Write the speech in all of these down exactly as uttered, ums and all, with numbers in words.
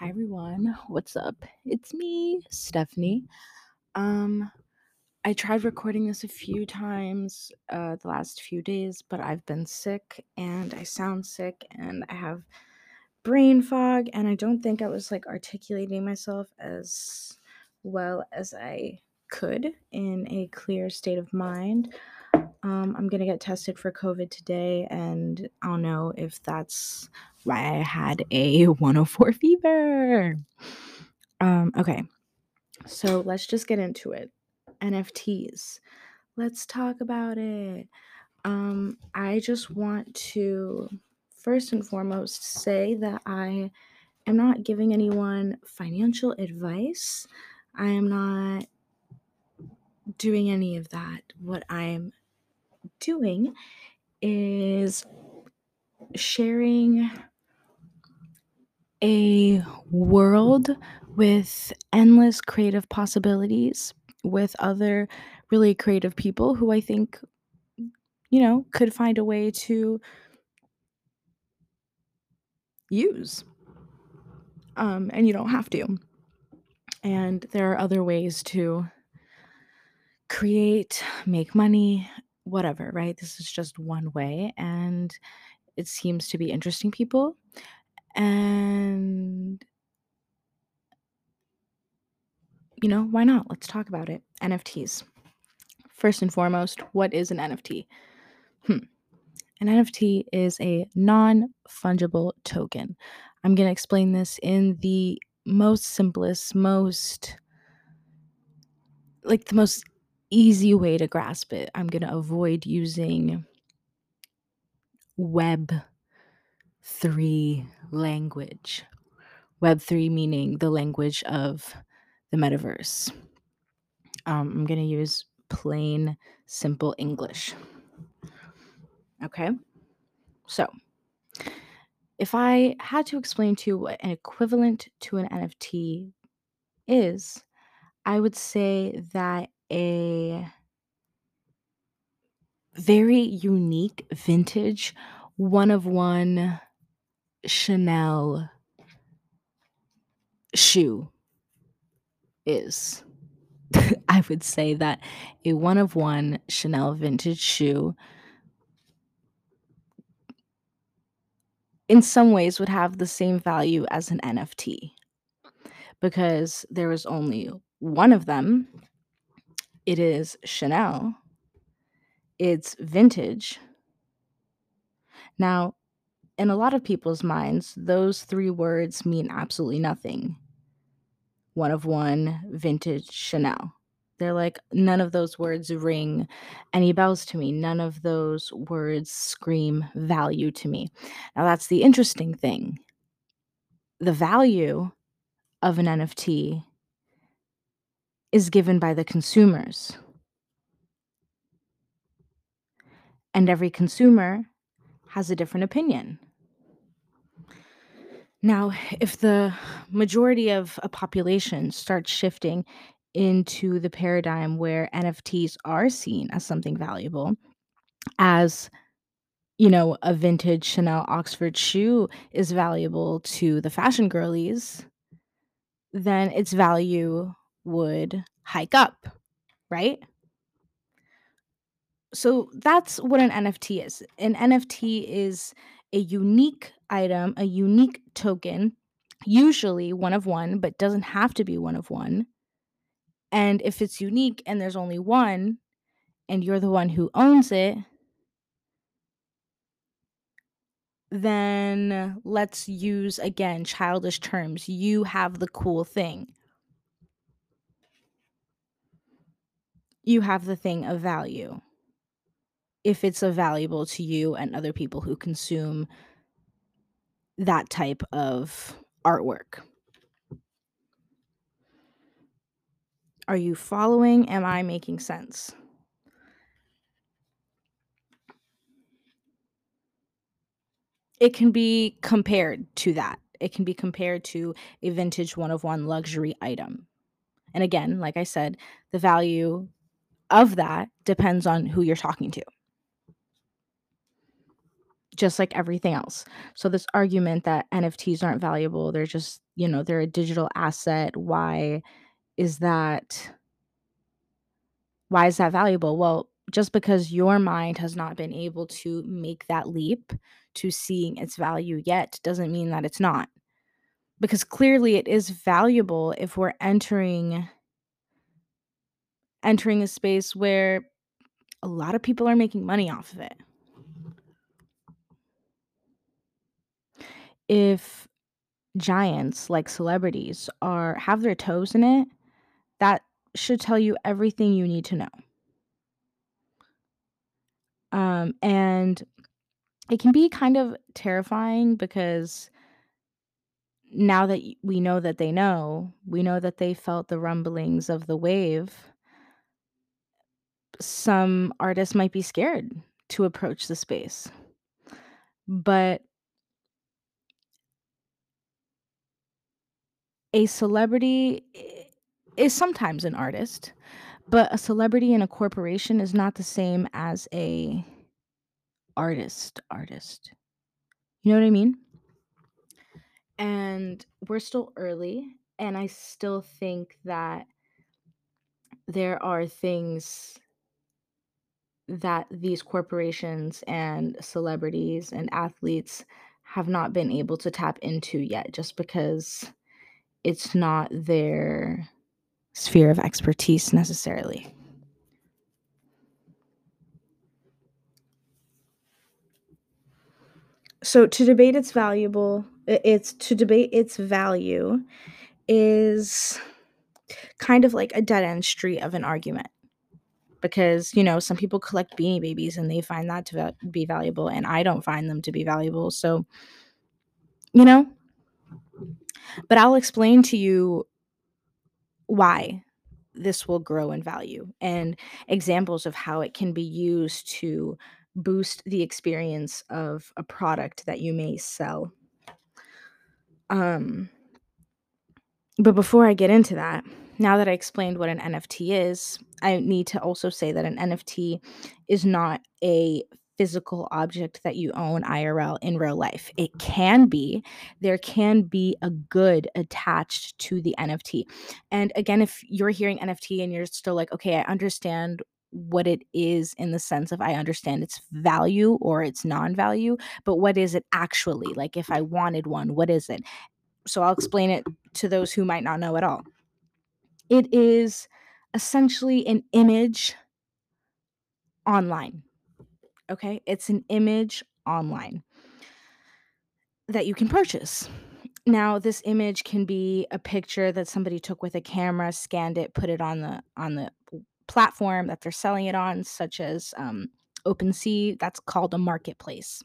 Hi everyone, what's up? It's me, Stephanie. Um, I tried recording this a few times uh, the last few days, but I've been sick and I sound sick and I have brain fog and I don't think I was like articulating myself as well as I could in a clear state of mind. Um, I'm going to get tested for COVID today, and I don't know if that's why I had a one oh four fever. Um, okay, so let's just get into it. N F Ts. Let's talk about it. Um, I just want to first and foremost say that I am not giving anyone financial advice. I am not doing any of that. What I'm doing is sharing a world with endless creative possibilities with other really creative people who I think, you know, could find a way to use. Um, and you don't have to. And there are other ways to create, make money, whatever, right? This is just one way, and it seems to be interesting people. And, you know, why not? Let's talk about it. N F Ts. First and foremost, what is an N F T? Hmm. An N F T is a non-fungible token. I'm going to explain this in the most simplest, most, like the most easy way to grasp it. I'm going to avoid using Web three language. Web three meaning the language of the metaverse. Um, I'm going to use plain, simple English. Okay? So, if I had to explain to you what an equivalent to an N F T is, I would say that a very unique vintage one-of-one Chanel shoe is. I would say that a one-of-one Chanel vintage shoe in some ways would have the same value as an N F T because there is only one of them. It is Chanel. It's vintage. Now, in a lot of people's minds, those three words mean absolutely nothing. One of one, vintage, Chanel. They're like, none of those words ring any bells to me. None of those words scream value to me. Now, that's the interesting thing. The value of an N F T is given by the consumers. And every consumer has a different opinion. Now, if the majority of a population starts shifting into the paradigm where N F Ts are seen as something valuable, as, you know, a vintage Chanel Oxford shoe is valuable to the fashion girlies, then its value would hike up, right? So that's what an N F T is. An N F T is a unique item, a unique token, usually one of one, but doesn't have to be one of one. And if it's unique and there's only one, and you're the one who owns it, then let's use, again, childish terms. You have the cool thing. You have the thing of value, if it's valuable to you and other people who consume that type of artwork. Are you following? Am I making sense? It can be compared to that. It can be compared to a vintage one-of-one luxury item. And again, like I said, the value of that depends on who you're talking to. just like everything else. So this argument that N F Ts aren't valuable, they're just, you know, they're a digital asset. Why is that? Why is that valuable? Well, just because your mind has not been able to make that leap to seeing its value yet doesn't mean that it's not. Because clearly it is valuable if we're entering entering a space where a lot of people are making money off of it. If giants like celebrities are have their toes in it, that should tell you everything you need to know. Um, and it can be kind of terrifying because now that we know that they know, we know that they felt the rumblings of the wave, some artists might be scared to approach the space. But a celebrity is sometimes an artist, but a celebrity in a corporation is not the same as a artist artist. You know what I mean? And we're still early, and I still think that there are things that these corporations and celebrities and athletes have not been able to tap into yet, just because it's not their sphere of expertise necessarily. So to debate its valuable, it's to debate its value is kind of like a dead end street of an argument. Because, you know, some people collect Beanie Babies and they find that to be valuable, and I don't find them to be valuable. So, you know, but I'll explain to you why this will grow in value and examples of how it can be used to boost the experience of a product that you may sell. Um, but before I get into that, now that I explained what an N F T is, I need to also say that an N F T is not a physical object that you own I R L in real life. It can be. There can be a good attached to the N F T. And again, if you're hearing N F T and you're still like, okay, I understand what it is in the sense of I understand its value or its non-value, but what is it actually? Like if I wanted one, what is it? So I'll explain it to those who might not know at all. It is essentially an image online, okay? It's an image online that you can purchase. Now, this image can be a picture that somebody took with a camera, scanned it, put it on the on the platform that they're selling it on, such as um, OpenSea. That's called a marketplace.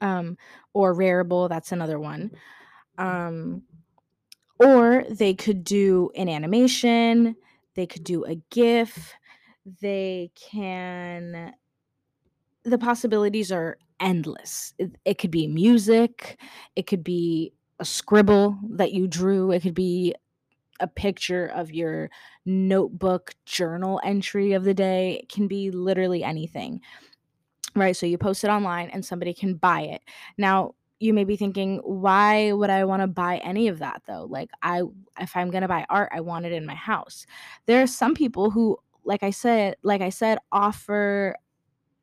Um, or Rarible, that's another one. Um Or they could do an animation, they could do a GIF, they can, the possibilities are endless. It, it could be music, it could be a scribble that you drew, it could be a picture of your notebook journal entry of the day, it can be literally anything, right? So you post it online and somebody can buy it. Now, you may be thinking, why would I want to buy any of that though? Like I, if I'm going to buy art, I want it in my house. There are some people who, like I said, like I said, offer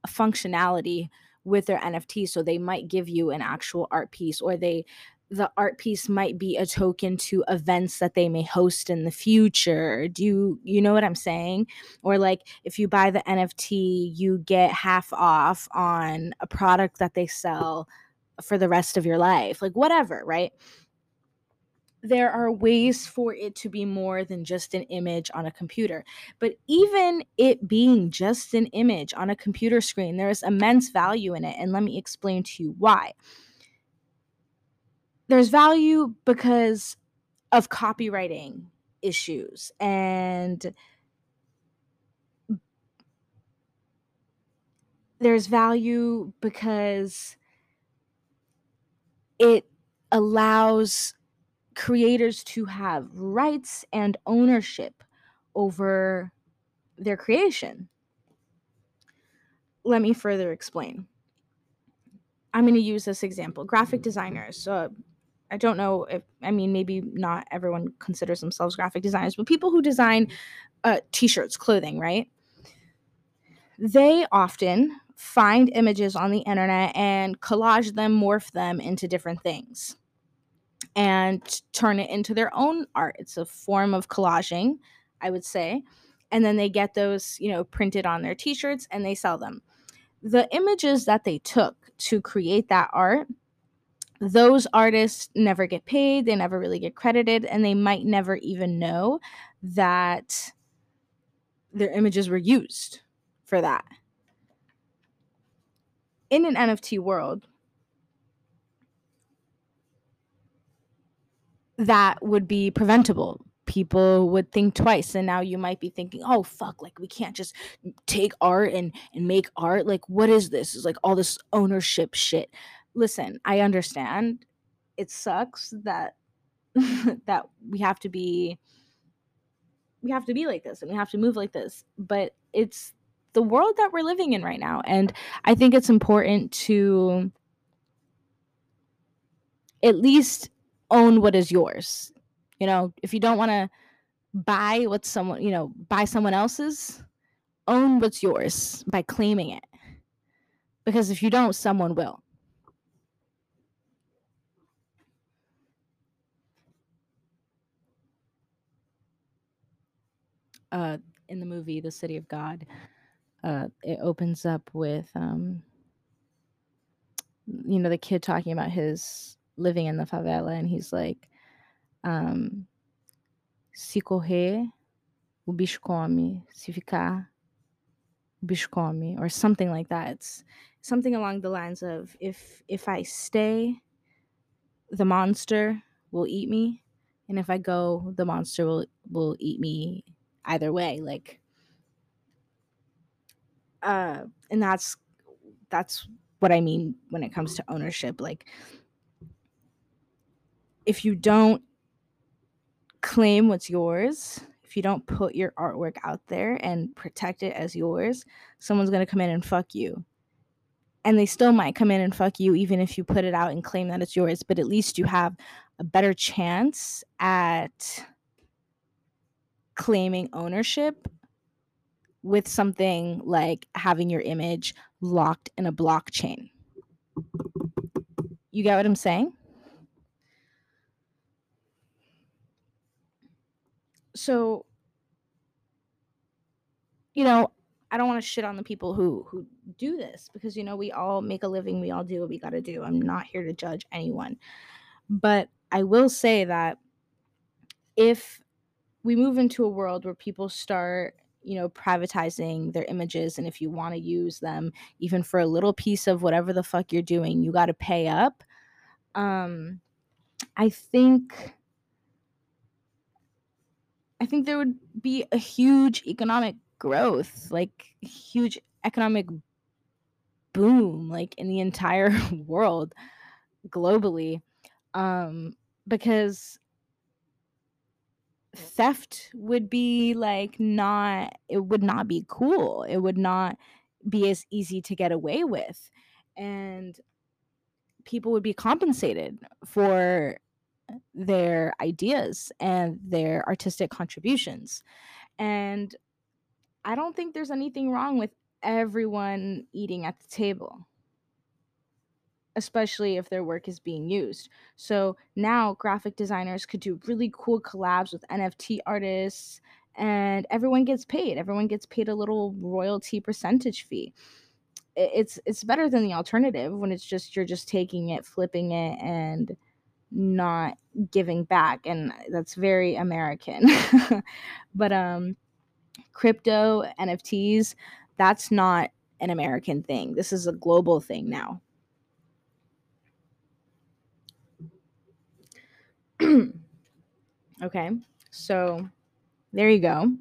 functionality with their N F T. So they might give you an actual art piece, or they, the art piece might be a token to events that they may host in the future. Do you, you know what I'm saying? Or like if you buy the N F T, you get half off on a product that they sell for the rest of your life, like whatever, right? There are ways for it to be more than just an image on a computer. But even it being just an image on a computer screen, there is immense value in it. And let me explain to you why. There's value because of copywriting issues and there's value because it allows creators to have rights and ownership over their creation. Let me further explain. I'm going to use this example, graphic designers. So I don't know if, I mean, maybe not everyone considers themselves graphic designers, but people who design uh, t-shirts, clothing, right? They often find images on the internet and collage them, morph them into different things and turn it into their own art. It's a form of collaging, I would say. And then they get those, you know, printed on their t-shirts and they sell them. The images that they took to create that art, those artists never get paid. They never really get credited, and they might never even know that their images were used for that. In an N F T world, that would be preventable. People would think twice, and now you might be thinking, oh, fuck, like, we can't just take art and, and make art. Like, what is this? It's like all this ownership shit. Listen, I understand. It sucks that that we have to be, we have to be like this, and we have to move like this. But it's the world that we're living in right now. And I think it's important to at least own what is yours. You know, if you don't want to buy what someone, you know, buy someone else's, own what's yours by claiming it. Because if you don't, someone will. Uh, in the movie, The City of God, uh, it opens up with, um, you know, the kid talking about his living in the favela, and he's like, Um, se correr, o bicho come. Se ficar, o bicho come. Or something like that. It's something along the lines of, if if I stay, the monster will eat me. And if I go, the monster will, will eat me either way. Like, uh, and that's that's what I mean when it comes to ownership. Like, if you don't claim what's yours, if you don't put your artwork out there and protect it as yours, someone's going to come in and fuck you. And they still might come in and fuck you even if you put it out and claim that it's yours, but at least you have a better chance at claiming ownership with something like having your image locked in a blockchain. You get what I'm saying? So, you know, I don't want to shit on the people who, who do this because, you know, we all make a living. We all do what we got to do. I'm not here to judge anyone. But I will say that if we move into a world where people start, you know, privatizing their images, and if you want to use them even for a little piece of whatever the fuck you're doing, you got to pay up. Um, I think... I think there would be a huge economic growth, like huge economic boom, like in the entire world globally, um, because theft would be like not, it would not be cool. It would not be as easy to get away with. And people would be compensated for their ideas and their artistic contributions. And I don't think there's anything wrong with everyone eating at the table, especially if their work is being used. So now graphic designers could do really cool collabs with N F T artists, and everyone gets paid. Everyone gets paid a little royalty percentage fee. It's it's better than the alternative when it's just, you're just taking it, flipping it, and not giving back. And that's very American. But um crypto, N F Ts, that's not an American thing. This is a global thing now. Okay, so there you go.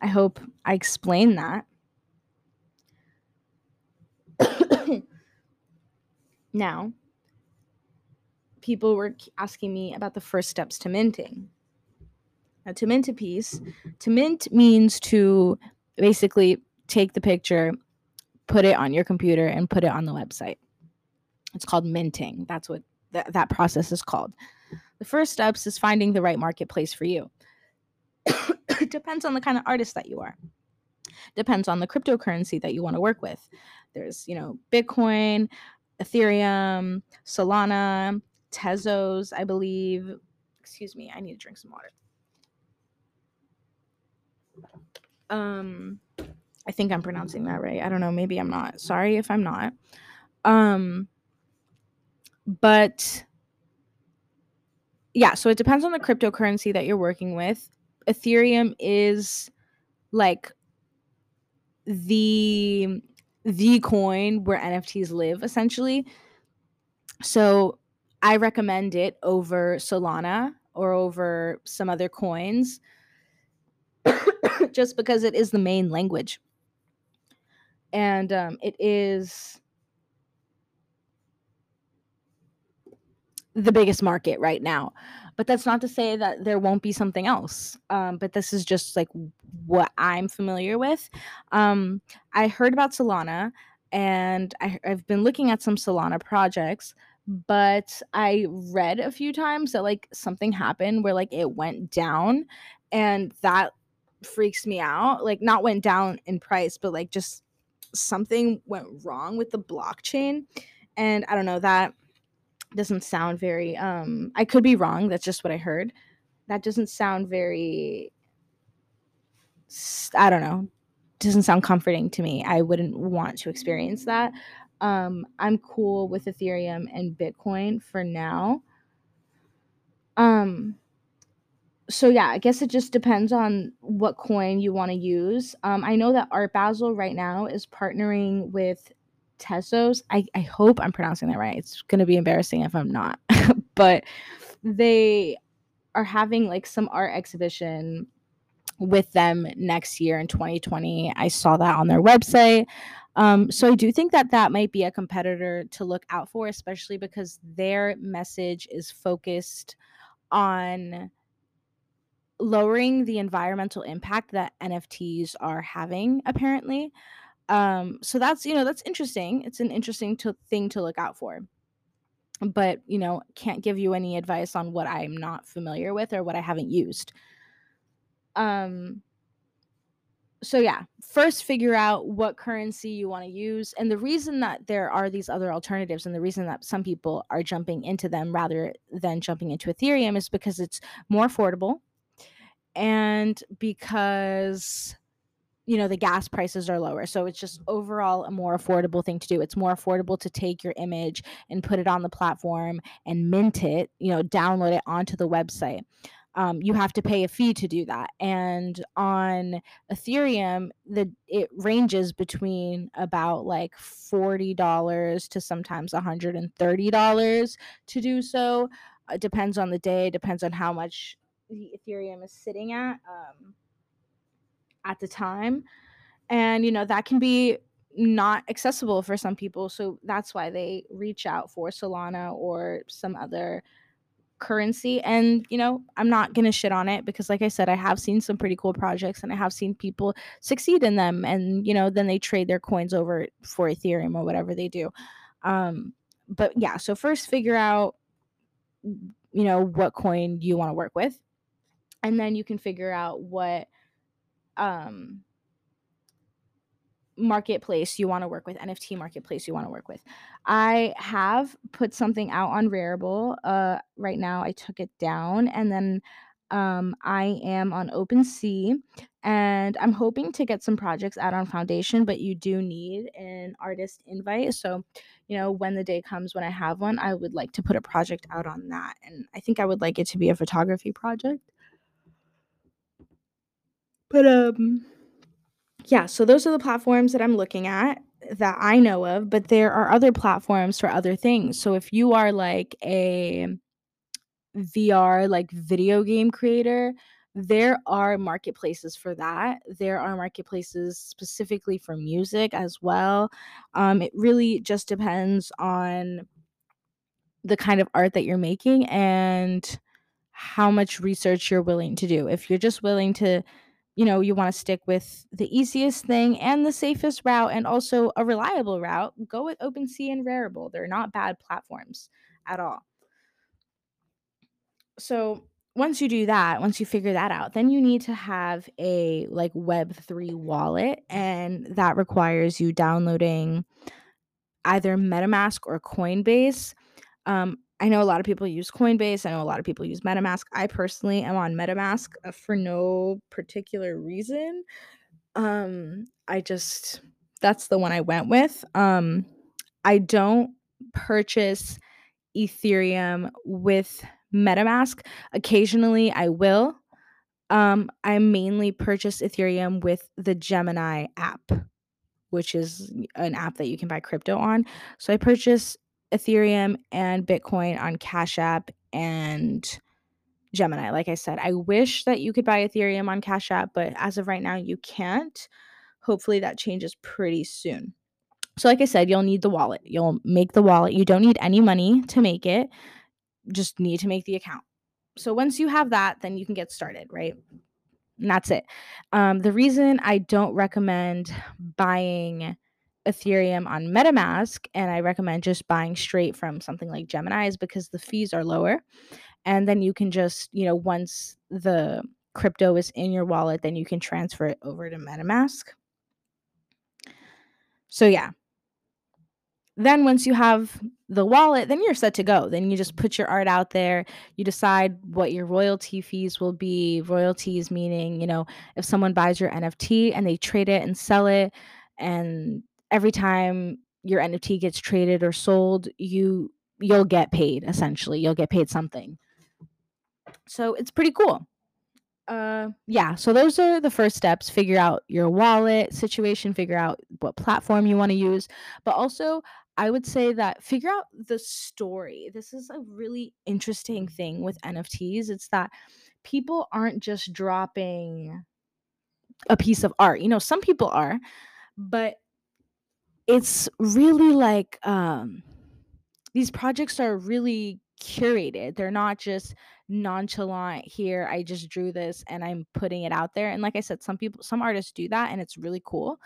I hope I explained that. Now, people were asking me about the first steps to minting. Now, to mint a piece, to mint means to basically take the picture, put it on your computer, and put it on the website. It's called minting. That's what th- that process is called. The first steps is finding the right marketplace for you. It depends on the kind of artist that you are. Depends on the cryptocurrency that you want to work with. There's, you know, Bitcoin, Ethereum, Solana, Tezos, I believe. Excuse me, I need to drink some water. Um, I think I'm pronouncing that right. I don't know. Maybe I'm not. Sorry if I'm not. Um, but yeah, so it depends on the cryptocurrency that you're working with. Ethereum is like the the coin where N F Ts live, essentially. So I recommend it over Solana or over some other coins just because it is the main language. And um, it is the biggest market right now. But that's not to say that there won't be something else. Um, but this is just like what I'm familiar with. Um, I heard about Solana, and I, I've been looking at some Solana projects, but I read a few times that like something happened where like it went down, and that freaks me out. Like not went down in price, but like just something went wrong with the blockchain. And I don't know, that doesn't sound very, um, I could be wrong. That's just what I heard. That doesn't sound very, I don't know, doesn't sound comforting to me. I wouldn't want to experience that. Um, I'm cool with Ethereum and Bitcoin for now. Um, so yeah, I guess it just depends on what coin you want to use. Um, I know that Art Basel right now is partnering with Tezos. I, I hope I'm pronouncing that right. It's going to be embarrassing if I'm not. But they are having like some art exhibition with them next year in twenty twenty. I saw that on their website. Um, so I do think that that might be a competitor to look out for, especially because their message is focused on lowering the environmental impact that N F Ts are having, apparently. Um, so that's, you know, that's interesting. It's an interesting to, thing to look out for, but, you know, can't give you any advice on what I'm not familiar with or what I haven't used. Um, so yeah, first figure out what currency you want to use. And the reason that there are these other alternatives and the reason that some people are jumping into them rather than jumping into Ethereum is because it's more affordable and because, you know, the gas prices are lower. So it's just overall a more affordable thing to do. It's more affordable to take your image and put it on the platform and mint it, you know, download it onto the website. Um, you have to pay a fee to do that. And on Ethereum, the it ranges between about like forty dollars to sometimes one hundred thirty dollars to do so. It depends on the day, depends on how much the Ethereum is sitting at. Um, at the time. And, you know, that can be not accessible for some people. So that's why they reach out for Solana or some other currency. And, you know, I'm not going to shit on it because, like I said, I have seen some pretty cool projects and I have seen people succeed in them. And, you know, then they trade their coins over for Ethereum or whatever they do. Um, but yeah, so first figure out, you know, what coin you want to work with. And then you can figure out what Um, marketplace you want to work with, N F T marketplace you want to work with. I have put something out on Rarible. Uh, right now I took it down, and then um, I am on OpenSea, and I'm hoping to get some projects out on Foundation, but you do need an artist invite. So, you know, when the day comes when I have one, I would like to put a project out on that. And I think I would like it to be a photography project. But, um, yeah, so those are the platforms that I'm looking at that I know of, but there are other platforms for other things. So if you are like a V R, like video game creator, there are marketplaces for that. There are marketplaces specifically for music as well. Um, it really just depends on the kind of art that you're making and how much research you're willing to do. If you're just willing to you know, you want to stick with the easiest thing and the safest route and also a reliable route, go with OpenSea and Rarible. They're not bad platforms at all. So once you do that, once you figure that out, then you need to have a like web three wallet, and that requires you downloading either MetaMask or Coinbase. Um, I know a lot of people use Coinbase. I know a lot of people use MetaMask. I personally am on MetaMask for no particular reason. Um, I just, that's the one I went with. Um, I don't purchase Ethereum with MetaMask. Occasionally I will. Um, I mainly purchase Ethereum with the Gemini app, which is an app that you can buy crypto on. So I purchase Ethereum and Bitcoin on Cash App and Gemini. Like I said, I wish that you could buy Ethereum on Cash App, but as of right now, you can't. Hopefully that changes pretty soon. So like I said, you'll need the wallet. You'll make the wallet. You don't need any money to make it. Just need to make the account. So once you have that, then you can get started, right? And that's it. Um, the reason I don't recommend buying Ethereum on MetaMask, and I recommend just buying straight from something like Gemini, is because the fees are lower. And then you can just, you know, once the crypto is in your wallet, then you can transfer it over to MetaMask. So yeah. Then once you have the wallet, then you're set to go. Then you just put your art out there. You decide what your royalty fees will be. Royalties meaning, you know, if someone buys your N F T and they trade it and sell it, and every time your N F T gets traded or sold, you, you'll get paid, essentially. You'll get paid something. So it's pretty cool. Uh, yeah, so those are the first steps. Figure out your wallet situation. Figure out what platform you want to use. But also, I would say that figure out the story. This is a really interesting thing with N F Ts. It's that people aren't just dropping a piece of art. You know, some people are, but it's really like um, these projects are really curated. They're not just nonchalant, here, I just drew this and I'm putting it out there. And like I said, some people, some artists do that, and it's really cool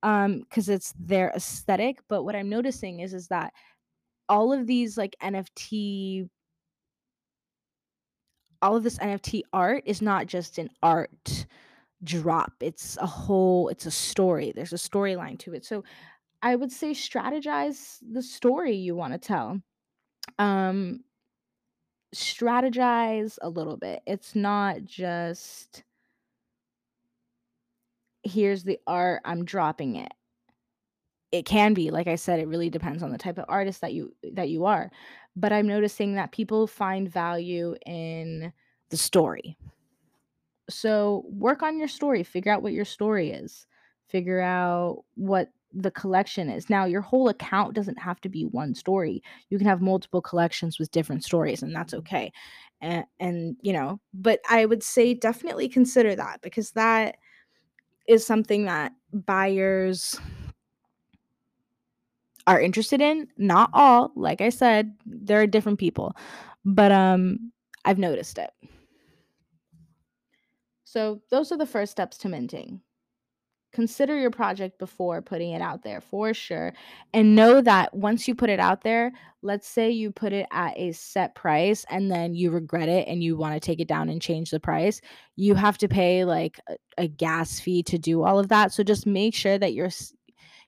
because um, it's their aesthetic. But what I'm noticing is, is that all of these like N F T, all of this N F T art is not just an art drop. It's a whole, it's a story. There's a storyline to it. So I would say strategize the story you want to tell. Um, strategize a little bit. It's not just, here's the art, I'm dropping it. It can be, like I said, it really depends on the type of artist that you, that you are. But I'm noticing that people find value in the story. So work on your story. Figure out what your story is. Figure out what the collection is. Now, your whole account doesn't have to be one story. You can have multiple collections with different stories, and that's okay. And, and you know, but I would say definitely consider that, because that is something that buyers are interested in. Not all, like I said, there are different people, but um, I've noticed it. So those are the first steps to minting. Consider your project before putting it out there for sure. And know that once you put it out there, let's say you put it at a set price and then you regret it and you want to take it down and change the price. You have to pay like a, a gas fee to do all of that. So just make sure that you're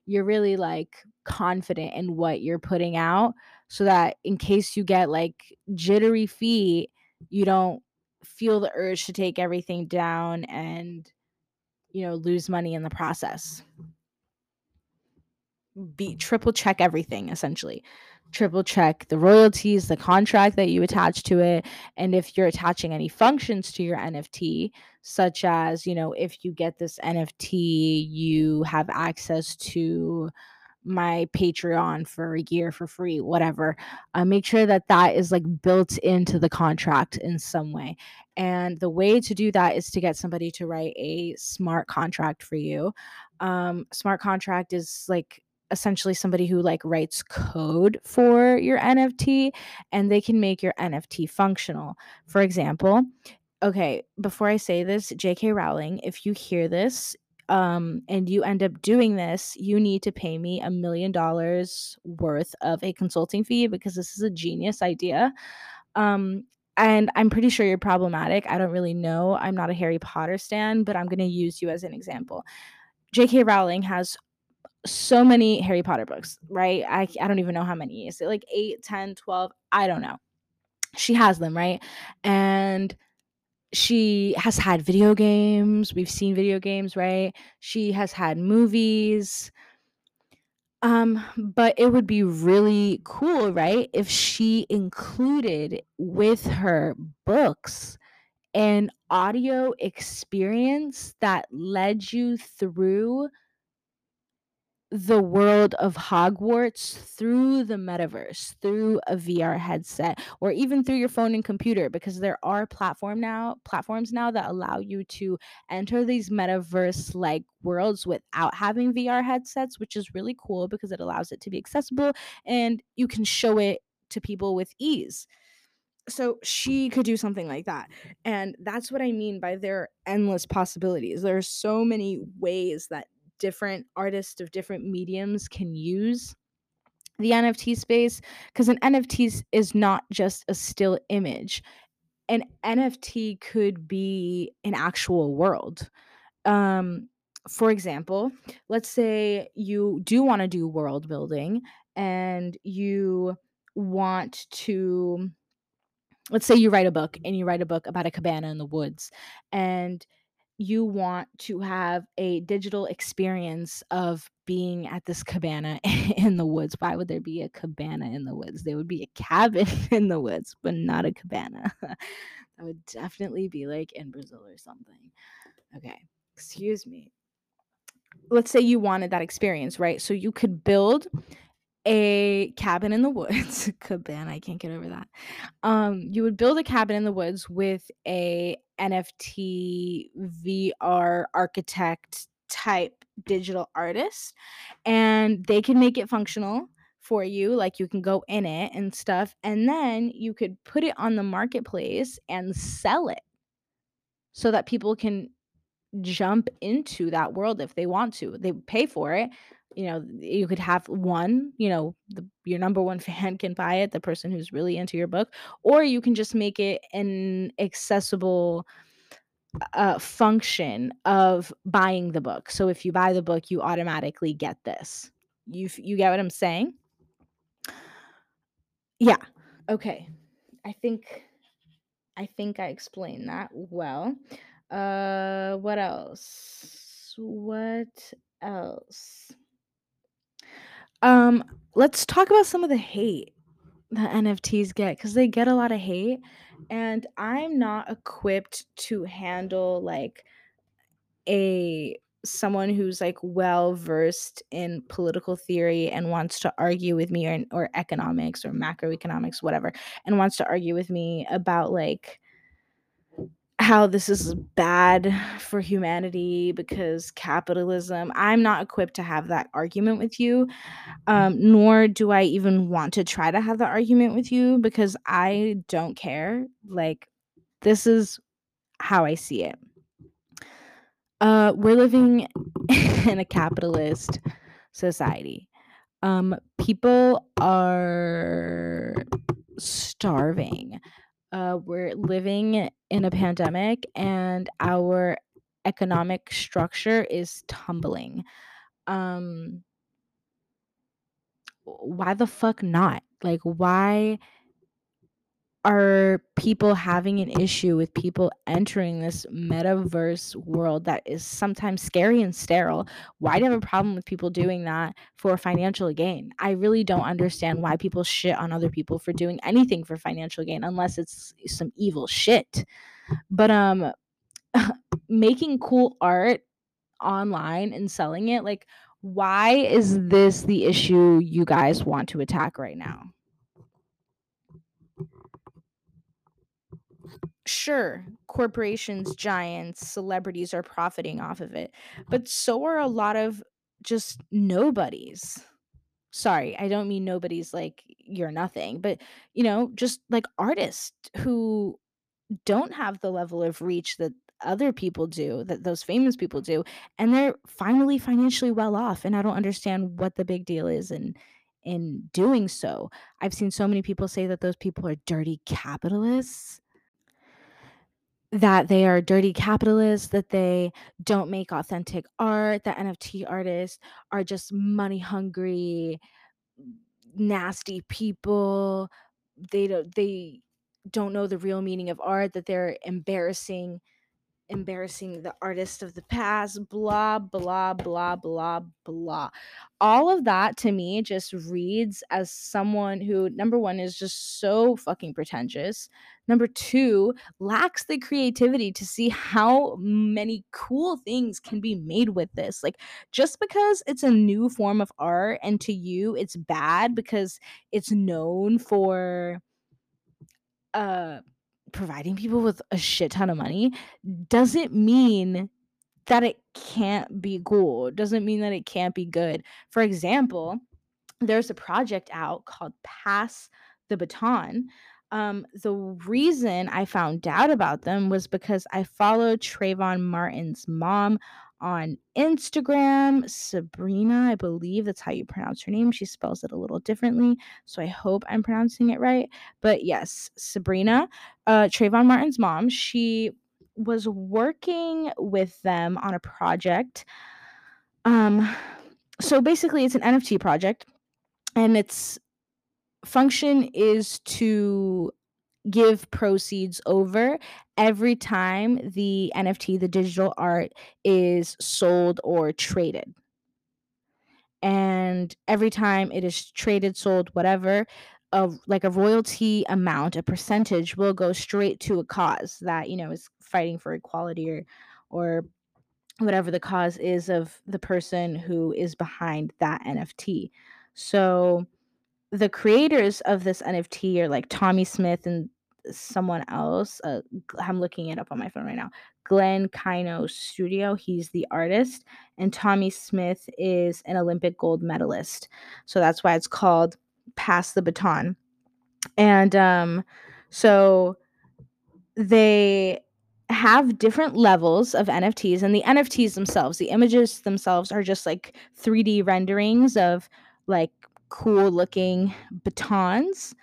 you're really like confident in what you're putting out, so that in case you get like jittery feet, you don't feel the urge to take everything down and, you know, lose money in the process. Be triple check everything, essentially. Triple check the royalties, the contract that you attach to it, and if you're attaching any functions to your N F T, such as, you know, if you get this N F T, you have access to my Patreon for a year for free, whatever. Uh, make sure that that is like built into the contract in some way. And the way to do that is to get somebody to write a smart contract for you. Um, smart contract is like essentially somebody who like writes code for your N F T, and they can make your N F T functional. For example, okay, before I say this, J K Rowling, if you hear this um, and you end up doing this, you need to pay me a million dollars worth of a consulting fee because this is a genius idea. Um, and I'm pretty sure you're problematic. I don't really know. I'm not a Harry Potter stan, but I'm going to use you as an example. J K Rowling has so many Harry Potter books, right? I, I don't even know how many. Is it like eight, ten, twelve? I don't know. She has them, right? And she has had video games. We've seen video games, right? She has had movies. Um, but it would be really cool, right, if she included with her books an audio experience that led you through the world of Hogwarts through the metaverse, through a V R headset, or even through your phone and computer, because there are platform now platforms now that allow you to enter these metaverse like worlds without having V R headsets, which is really cool because it allows it to be accessible and you can show it to people with ease. So she could do something like that. And that's what I mean by there are endless possibilities. There are so many ways that different artists of different mediums can use the N F T space, because an N F T is not just a still image. An N F T could be an actual world. Um, for example, let's say you do want to do world building and you want to, let's say you write a book and you write a book about a cabana in the woods, and you want to have a digital experience of being at this cabana in the woods. Why would there be a cabana in the woods? There would be a cabin in the woods, but not a cabana. That would definitely be like in Brazil or something. Okay, excuse me. Let's say you wanted that experience, right? So you could build a cabin in the woods. Cabana, I can't get over that. Um, you would build a cabin in the woods with a N F T V R architect type digital artist, and they can make it functional for you. Like you can go in it and stuff, and then you could put it on the marketplace and sell it so that people can jump into that world if they want to. They pay for it. You know, you could have one, you know, the, your number one fan can buy it, the person who's really into your book, or you can just make it an accessible uh, function of buying the book. So if you buy the book, you automatically get this. You you get what I'm saying? Yeah. Okay. I think I think I explained that well. Uh, what else? What else? Um, let's talk about some of the hate that N F Ts get, because they get a lot of hate, and I'm not equipped to handle like a someone who's like well versed in political theory and wants to argue with me, or or economics or macroeconomics, whatever, and wants to argue with me about like how this is bad for humanity because capitalism. I'm not equipped to have that argument with you, um, nor do I even want to try to have the argument with you, because I don't care. Like, this is how I see it. Uh, we're living in a capitalist society. Um, people are starving. Uh, we're living in a pandemic, and our economic structure is tumbling. Um, why the fuck not? Like, why are people having an issue with people entering this metaverse world that is sometimes scary and sterile? Why do you have a problem with people doing that for financial gain? I really don't understand why people shit on other people for doing anything for financial gain, unless it's some evil shit. But um, making cool art online and selling it, like, why is this the issue you guys want to attack right now? Sure, corporations, giants, celebrities are profiting off of it, but so are a lot of just nobodies. Sorry, I don't mean nobodies like you're nothing, but, you know, just like artists who don't have the level of reach that other people do, that those famous people do, and they're finally financially well off. And I don't understand what the big deal is in in doing so. I've seen so many people say that those people are dirty capitalists, that they are dirty capitalists, that they don't make authentic art, that N F T artists are just money hungry, nasty people. They don't they don't know the real meaning of art, that they're embarrassing embarrassing the artists of the past, blah, blah, blah, blah, blah. All of that to me just reads as someone who, number one, is just so fucking pretentious. Number two, lacks the creativity to see how many cool things can be made with this. Like, just because it's a new form of art and to you it's bad because it's known for uh providing people with a shit ton of money doesn't mean that it can't be cool, doesn't mean that it can't be good. For example, there's a project out called Pass the Baton. Um, the reason I found out about them was because I followed Trayvon Martin's mom on Instagram, Sabrina, I believe that's how you pronounce her name. She spells it a little differently, so I hope I'm pronouncing it right. But yes, Sabrina, uh, Trayvon Martin's mom, she was working with them on a project. Um, so basically, it's an N F T project, and its function is to give proceeds over every time the N F T, the digital art, is sold or traded. And every time it is traded, sold, whatever, a, like a royalty amount, a percentage will go straight to a cause that, you know, is fighting for equality or or whatever the cause is of the person who is behind that N F T. So the creators of this N F T are like Tommy Smith and someone else. Uh, I'm looking it up on my phone right now. Glenn Kaino Studio. He's the artist, and Tommy Smith is an Olympic gold medalist. So that's why it's called Pass the Baton. And um, so they have different levels of N F Ts, and the N F Ts themselves, the images themselves, are just like three D renderings of like cool looking batons,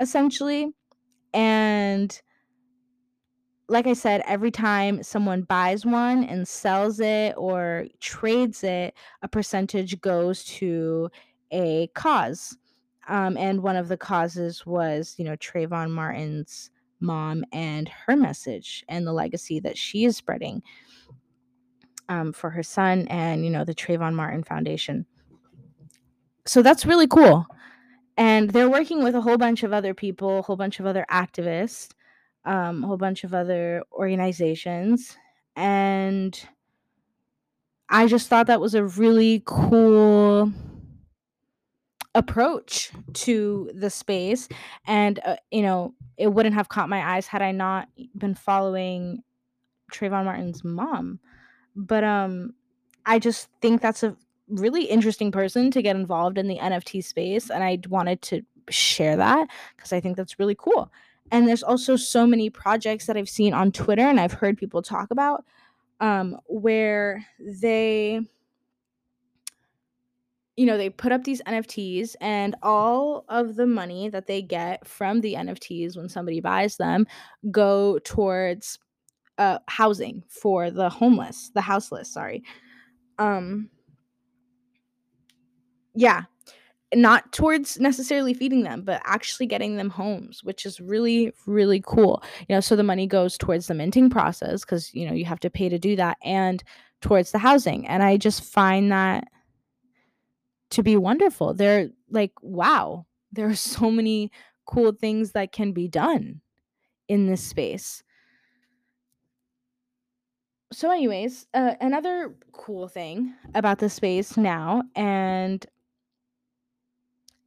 essentially. And like I said, every time someone buys one and sells it or trades it, a percentage goes to a cause. Um, and one of the causes was, you know, Trayvon Martin's mom and her message and the legacy that she is spreading um, for her son and, you know, the Trayvon Martin Foundation. So that's really cool. And they're working with a whole bunch of other people, a whole bunch of other activists, um, a whole bunch of other organizations. And I just thought that was a really cool approach to the space. And, uh, you know, it wouldn't have caught my eyes had I not been following Trayvon Martin's mom. But um, I just think that's a really interesting person to get involved in the N F T space, and I wanted to share that because I think that's really cool. And there's also so many projects that I've seen on Twitter and I've heard people talk about um, where they, you know, they put up these N F Ts, and all of the money that they get from the N F Ts when somebody buys them go towards uh, housing for the homeless, the houseless, sorry. Um, Yeah, not towards necessarily feeding them, but actually getting them homes, which is really, really cool. You know, so the money goes towards the minting process because, you know, you have to pay to do that, and towards the housing. And I just find that to be wonderful. They're like, wow, there are so many cool things that can be done in this space. So anyways, uh, another cool thing about the space now, and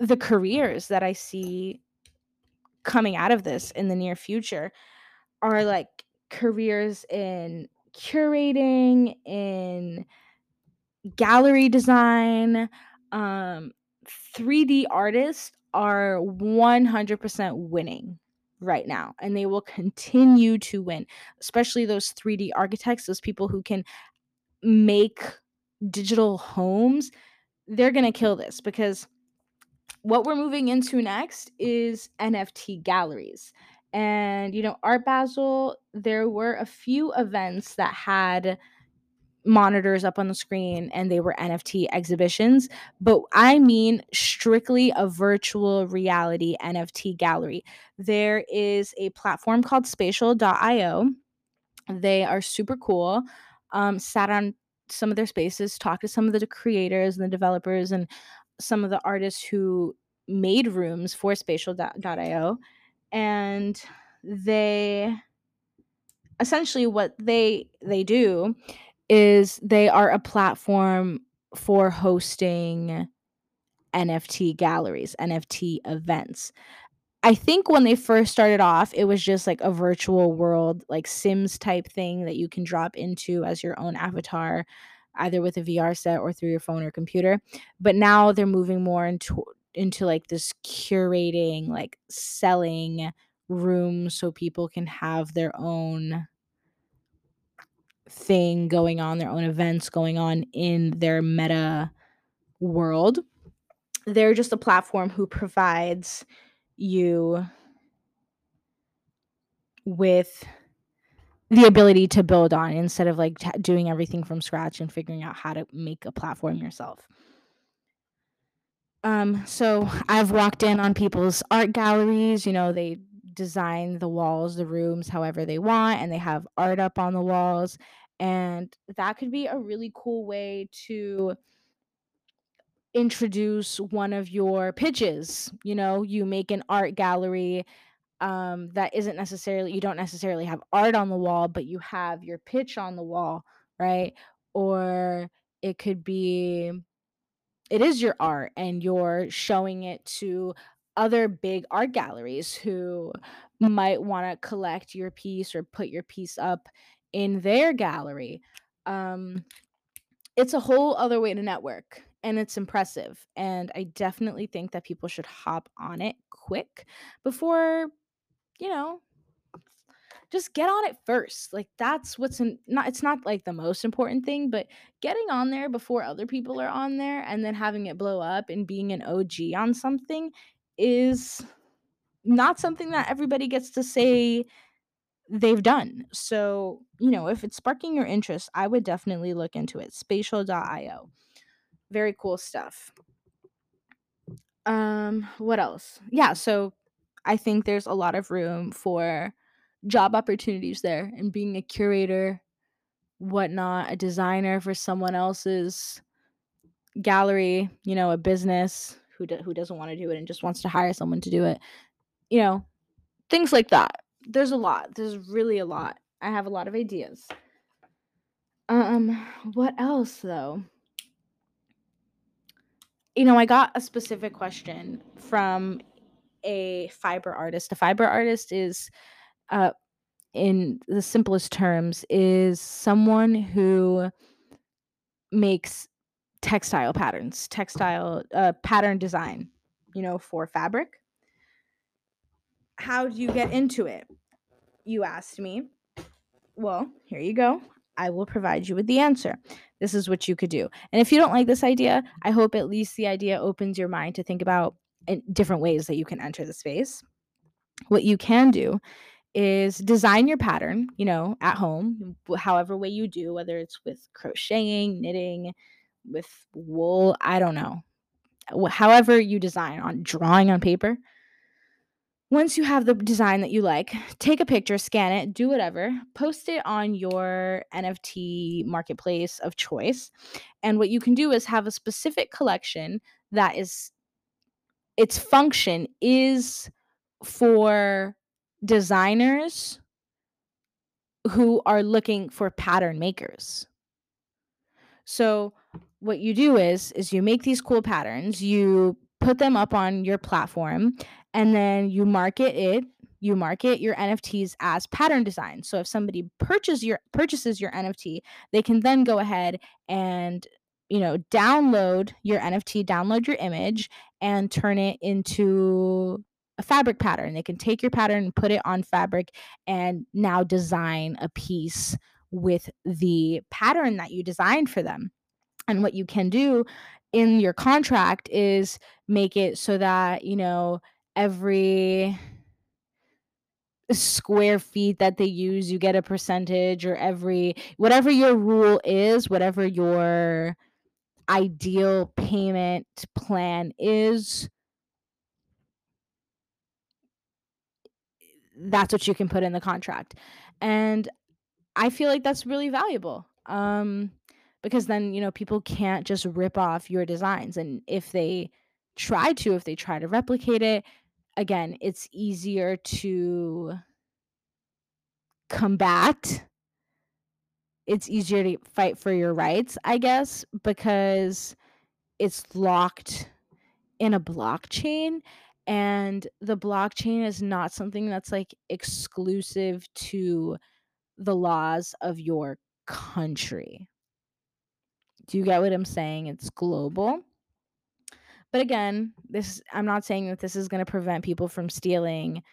the careers that I see coming out of this in the near future, are like careers in curating, in gallery design. Um, three D artists are one hundred percent winning right now, and they will continue to win, especially those three D architects, those people who can make digital homes. They're going to kill this, because what we're moving into next is N F T galleries. And, you know, Art Basel, there were a few events that had monitors up on the screen and they were N F T exhibitions, but I mean strictly a virtual reality N F T gallery. There is a platform called Spatial dot I O. They are super cool. Um, sat on some of their spaces, talked to some of the creators and the developers and some of the artists who made rooms for Spatial dot I O. And they essentially what they they do is they are a platform for hosting N F T galleries, N F T events. I think when they first started off, it was just like a virtual world, like Sims type thing that you can drop into as your own avatar, either with a V R set or through your phone or computer. But now they're moving more into into like this curating, like selling rooms so people can have their own thing going on, their own events going on in their meta world. They're just a platform who provides you with the ability to build on instead of like t- doing everything from scratch and figuring out how to make a platform yourself. Um, so I've walked in on people's art galleries. You know, they design the walls, the rooms, however they want, and they have art up on the walls. And that could be a really cool way to introduce one of your pitches. You know, you make an art gallery um, that isn't necessarily, you don't necessarily have art on the wall, but you have your pitch on the wall, right? Or it could be, it is your art and you're showing it to other big art galleries who might want to collect your piece or put your piece up in their gallery. Um, it's a whole other way to network, and it's impressive. And I definitely think that people should hop on it quick before, you know, just get on it first. Like that's what's in, not, it's not like the most important thing, but getting on there before other people are on there and then having it blow up and being an O G on something is not something that everybody gets to say they've done. So, you know, if it's sparking your interest, I would definitely look into it. Spatial dot I O. Very cool stuff. Um, what else? Yeah, so I think there's a lot of room for job opportunities there, and being a curator, whatnot, a designer for someone else's gallery, you know, a business who do- who doesn't want to do it and just wants to hire someone to do it, you know, things like that. There's a lot. There's really a lot. I have a lot of ideas. Um, what else though? You know, I got a specific question from a fiber artist. A fiber artist is Uh, in the simplest terms, is someone who makes textile patterns, textile uh, pattern design, you know, for fabric. How do you get into it? You asked me. Well, here you go. I will provide you with the answer. This is what you could do. And if you don't like this idea, I hope at least the idea opens your mind to think about different ways that you can enter the space. What you can do is design your pattern, you know, at home, however way you do, whether it's with crocheting, knitting, with wool, I don't know. However you design, on drawing on paper. Once you have the design that you like, take a picture, scan it, do whatever, post it on your N F T marketplace of choice. And what you can do is have a specific collection that is, its function is for designers who are looking for pattern makers. So what you do is, is you make these cool patterns, you put them up on your platform, and then you market it, you market your N F Ts as pattern design. So if somebody purchases your purchases your N F T, they can then go ahead and, you know, download your N F T, download your image, and turn it into a fabric pattern. They can take your pattern and put it on fabric and now design a piece with the pattern that you designed for them. And what you can do in your contract is make it so that, you know, every square feet that they use, you get a percentage, or every, whatever your rule is, whatever your ideal payment plan is, that's what you can put in the contract. And I feel like that's really valuable, um, because then, you know, people can't just rip off your designs. And if they try to, if they try to replicate it, again, it's easier to combat. It's easier to fight for your rights, I guess, because it's locked in a blockchain, and the blockchain is not something that's like exclusive to the laws of your country. Do you get what I'm saying? It's global. But again, this, I'm not saying that this is going to prevent people from stealing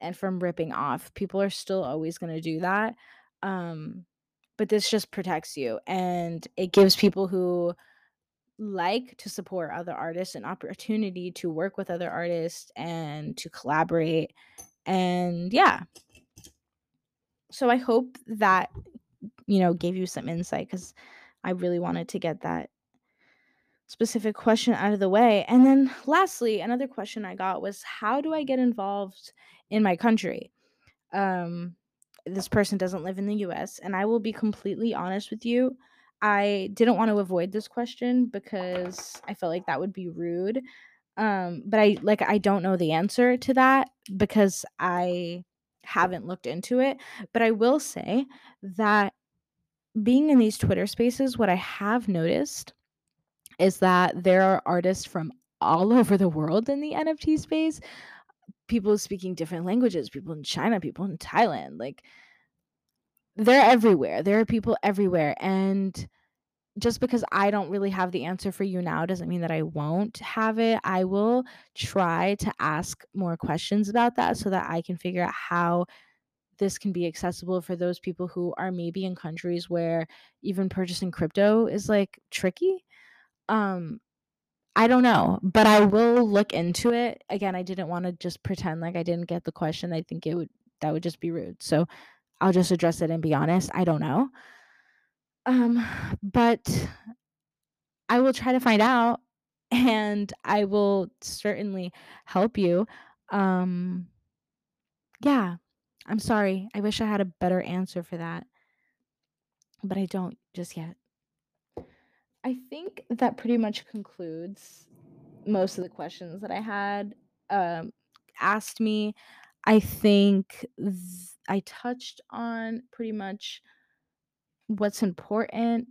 and from ripping off. People are still always going to do that. Um, but this just protects you, and it gives people who like to support other artists an opportunity to work with other artists and to collaborate. And yeah. So I hope that, you know, gave you some insight, because I really wanted to get that specific question out of the way. And then lastly, another question I got was, how do I get involved in my country? Um, this person doesn't live in the U S, and I will be completely honest with you. I didn't want to avoid this question because I felt like that would be rude. Um, but I like I don't know the answer to that because I haven't looked into it. But I will say that being in these Twitter spaces, what I have noticed is that there are artists from all over the world in the N F T space, people speaking different languages, people in China, people in Thailand, like they're everywhere. There are people everywhere. And just because I don't really have the answer for you now doesn't mean that I won't have it. I will try to ask more questions about that so that I can figure out how this can be accessible for those people who are maybe in countries where even purchasing crypto is like tricky. Um, I don't know, but I will look into it. Again, I didn't want to just pretend like I didn't get the question. I think it would, that would just be rude. So I'll just address it and be honest. I don't know. Um, but I will try to find out, and I will certainly help you. Um, yeah, I'm sorry. I wish I had a better answer for that, but I don't just yet. I think that pretty much concludes most of the questions that I had um, asked me. I think th- I touched on pretty much what's important.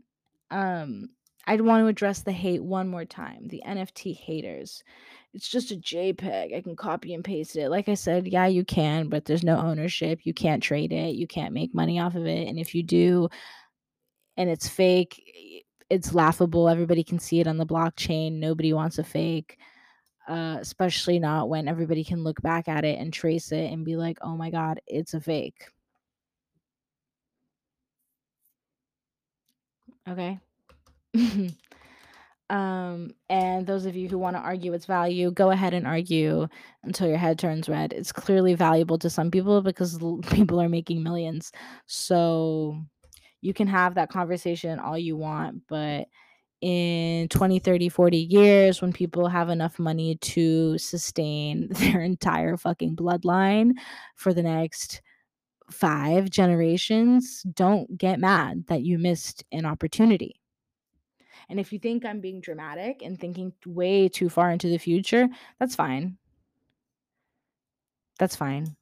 Um, I'd want to address the hate one more time, the N F T haters. It's just a JPEG. I can copy and paste it. Like I said, yeah, you can, but there's no ownership. You can't trade it. You can't make money off of it. And if you do, and it's fake, it's laughable. Everybody can see it on the blockchain. Nobody wants a fake, uh, especially not when everybody can look back at it and trace it and be like, oh my God, it's a fake. Okay. um, and those of you who want to argue its value, go ahead and argue until your head turns red. It's clearly valuable to some people because people are making millions. So you can have that conversation all you want, but in twenty, thirty, forty years, when people have enough money to sustain their entire fucking bloodline for the next five generations, don't get mad that you missed an opportunity. And if you think I'm being dramatic and thinking way too far into the future, that's fine. That's fine.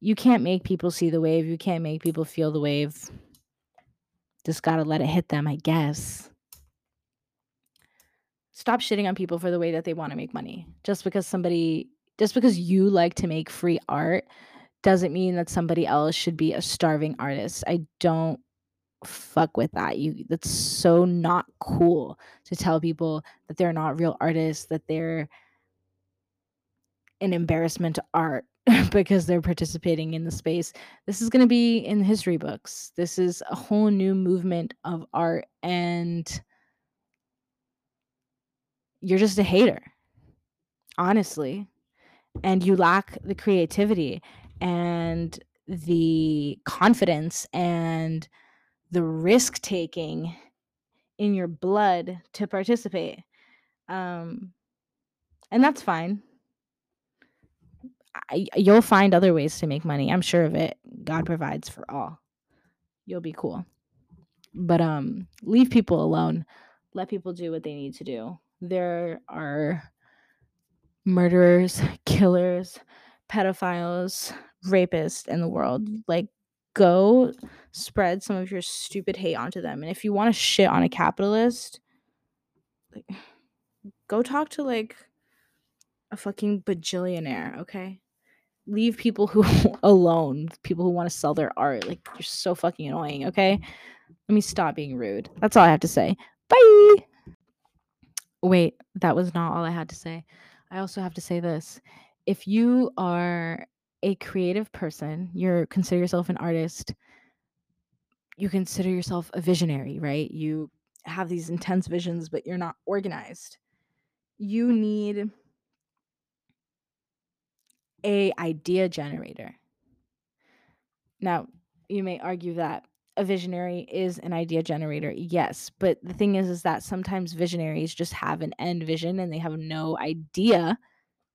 You can't make people see the wave. You can't make people feel the wave. Just gotta let it hit them, I guess. Stop shitting on people for the way that they want to make money. Just because somebody, just because you like to make free art doesn't mean that somebody else should be a starving artist. I don't fuck with that. You, that's so not cool to tell people that they're not real artists, that they're an embarrassment to art because they're participating in the space. This is going to be in the history books. This is a whole new movement of art, and you're just a hater, honestly. And you lack the creativity and the confidence and the risk-taking in your blood to participate. Um, and that's fine. I, you'll find other ways to make money. I'm sure of it. God provides for all. You'll be cool. But um, leave people alone. Let people do what they need to do. There are murderers, killers, pedophiles, rapists in the world. Like, go spread some of your stupid hate onto them. And if you want to shit on a capitalist, like, go talk to like a fucking bajillionaire, okay? Leave people who alone, people who want to sell their art. Like, you're so fucking annoying, okay? Let me stop being rude. That's all I have to say. Bye! Wait, that was not all I had to say. I also have to say this. If you are a creative person, you consider yourself an artist, you consider yourself a visionary, right? You have these intense visions, but you're not organized. You need a idea generator. Now, you may argue that a visionary is an idea generator, yes, but the thing is, is that sometimes visionaries just have an end vision and they have no idea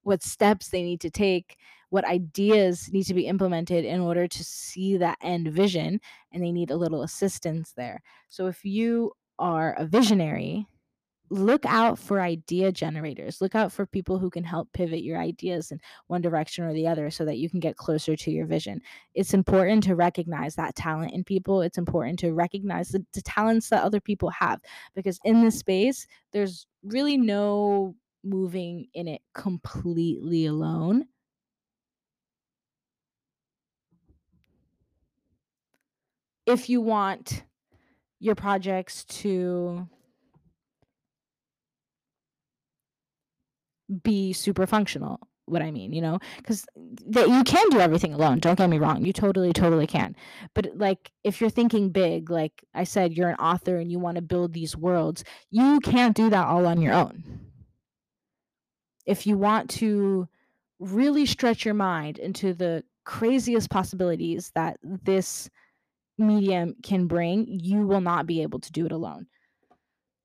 what steps they need to take, what ideas need to be implemented in order to see that end vision, and they need a little assistance there. So if you are a visionary, look out for idea generators. Look out for people who can help pivot your ideas in one direction or the other so that you can get closer to your vision. It's important to recognize that talent in people. It's important to recognize the, the talents that other people have, because in this space, there's really no moving in it completely alone. If you want your projects to be super functional, what I mean, you know, because that you can do everything alone. Don't get me wrong. You totally, totally can. But like, if you're thinking big, like I said, you're an author and you want to build these worlds, you can't do that all on your own. If you want to really stretch your mind into the craziest possibilities that this medium can bring, you will not be able to do it alone.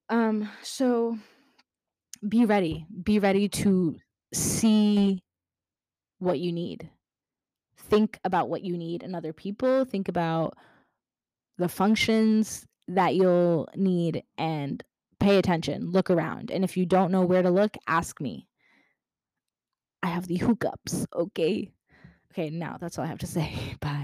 Um, so be ready. Be ready to see what you need. Think about what you need in other people. Think about the functions that you'll need and pay attention. Look around. And if you don't know where to look, ask me. I have the hookups, okay? Okay, now that's all I have to say. Bye.